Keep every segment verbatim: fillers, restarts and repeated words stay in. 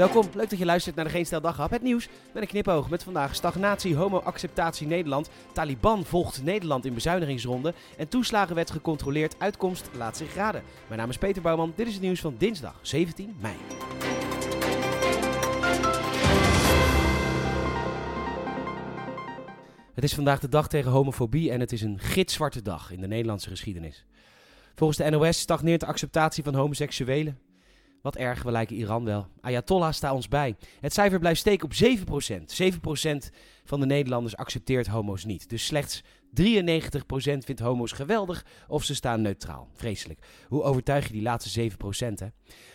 Welkom, leuk dat je luistert naar de GeenStijl Daghap. Het nieuws met een knipoog met vandaag stagnatie, homo-acceptatie Nederland. Taliban volgt Nederland in bezuinigingsronde. En toeslagenwet gecontroleerd, uitkomst laat zich raden. Mijn naam is Peter Bouwman, dit is het nieuws van dinsdag zeventien mei. Het is vandaag de dag tegen homofobie en het is een gitzwarte dag in de Nederlandse geschiedenis. Volgens de N O S stagneert de acceptatie van homoseksuelen. Wat erg, we lijken Iran wel. Ayatollah sta ons bij. Het cijfer blijft steken op zeven procent. zeven procent van de Nederlanders accepteert homo's niet. Dus slechts drieënnegentig procent vindt homo's geweldig of ze staan neutraal. Vreselijk. Hoe overtuig je die laatste zeven procent, hè?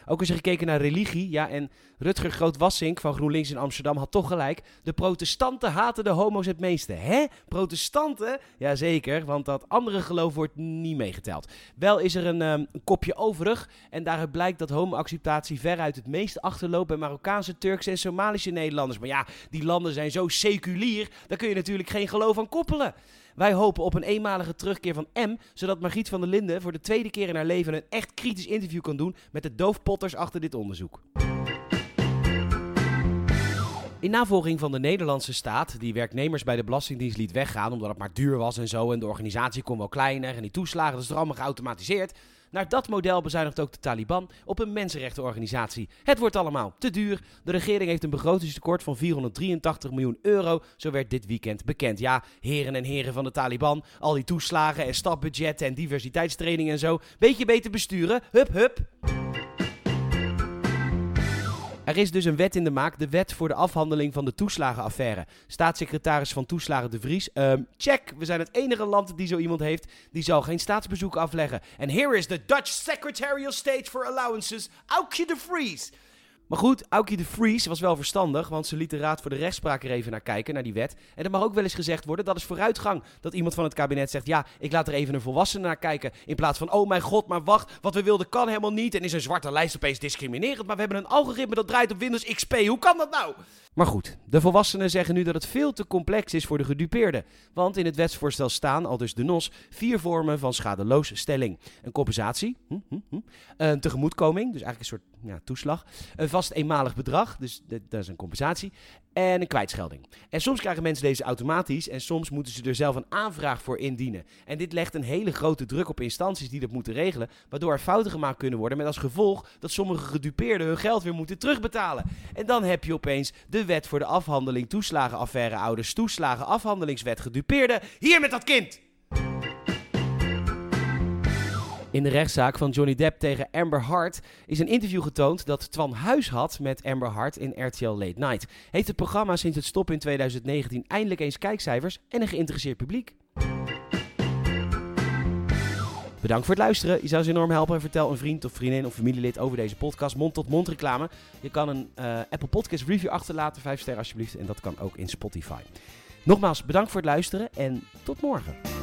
Ook is er gekeken naar religie. Ja, en Rutger Groot-Wassink van GroenLinks in Amsterdam had toch gelijk. De protestanten haten de homo's het meeste. Hè? Protestanten? Jazeker, want dat andere geloof wordt niet meegeteld. Wel is er een, um, een kopje overig. En daaruit blijkt dat homo-acceptatie veruit het meest achterloopt bij Marokkaanse, Turkse en Somalische Nederlanders. Maar ja, die landen zijn zo seculier, daar kun je natuurlijk geen geloof aan koppelen. Wij hopen op een eenmalige terugkeer van M, zodat Margriet van der Linden voor de tweede keer in haar leven een echt kritisch interview kan doen met de doofpotters achter dit onderzoek. In navolging van de Nederlandse staat, die werknemers bij de Belastingdienst liet weggaan omdat het maar duur was en zo en de organisatie kon wel kleiner en die toeslagen, dat is toch allemaal geautomatiseerd. Naar dat model bezuinigt ook de Taliban op een mensenrechtenorganisatie. Het wordt allemaal te duur. De regering heeft een begrotingstekort van vierhonderddrieëntachtig miljoen euro. Zo werd dit weekend bekend. Ja, heren en heren van de Taliban. Al die toeslagen en stapbudgetten en diversiteitstraining en zo. Beetje beter besturen. Hup, hup. Er is dus een wet in de maak, de wet voor de afhandeling van de toeslagenaffaire. Staatssecretaris van Toeslagen de Vries, um, check, we zijn het enige land die zo iemand heeft, die zal geen staatsbezoek afleggen. En here is the Dutch Secretary of State for Allowances, Aukje de Vries. Maar goed, Aukje de Vries was wel verstandig, want ze liet de Raad voor de Rechtspraak er even naar kijken, naar die wet. En dat mag ook wel eens gezegd worden, dat is vooruitgang. Dat iemand van het kabinet zegt, ja, ik laat er even een volwassene naar kijken. In plaats van, oh mijn god, maar wacht, wat we wilden kan helemaal niet. En is een zwarte lijst opeens discriminerend, maar we hebben een algoritme dat draait op Windows X P. Hoe kan dat nou? Maar goed, de volwassenen zeggen nu dat het veel te complex is voor de gedupeerden. Want in het wetsvoorstel staan, aldus de N O S, vier vormen van schadeloosstelling. Een compensatie, hm, hm, hm. een tegemoetkoming, dus eigenlijk een soort ja, toeslag. Een vast eenmalig bedrag, dus dat, dat is een compensatie. En een kwijtschelding. En soms krijgen mensen deze automatisch en soms moeten ze er zelf een aanvraag voor indienen. En dit legt een hele grote druk op instanties die dat moeten regelen, waardoor er fouten gemaakt kunnen worden met als gevolg dat sommige gedupeerden hun geld weer moeten terugbetalen. En dan heb je opeens de wet voor de afhandeling toeslagenaffaire ouders toeslagen afhandelingswet gedupeerden. Hier met dat kind! In de rechtszaak van Johnny Depp tegen Amber Heard is een interview getoond dat Twan Huys had met Amber Heard in R T L Late Night. Heeft het programma sinds het stoppen in tweeduizend negentien eindelijk eens kijkcijfers en een geïnteresseerd publiek. Bedankt voor het luisteren. Je zou ze enorm helpen en vertel een vriend of vriendin of familielid over deze podcast. Mond-tot-mond reclame. Je kan een uh, Apple Podcast review achterlaten, vijf sterren alsjeblieft. En dat kan ook in Spotify. Nogmaals, bedankt voor het luisteren en tot morgen.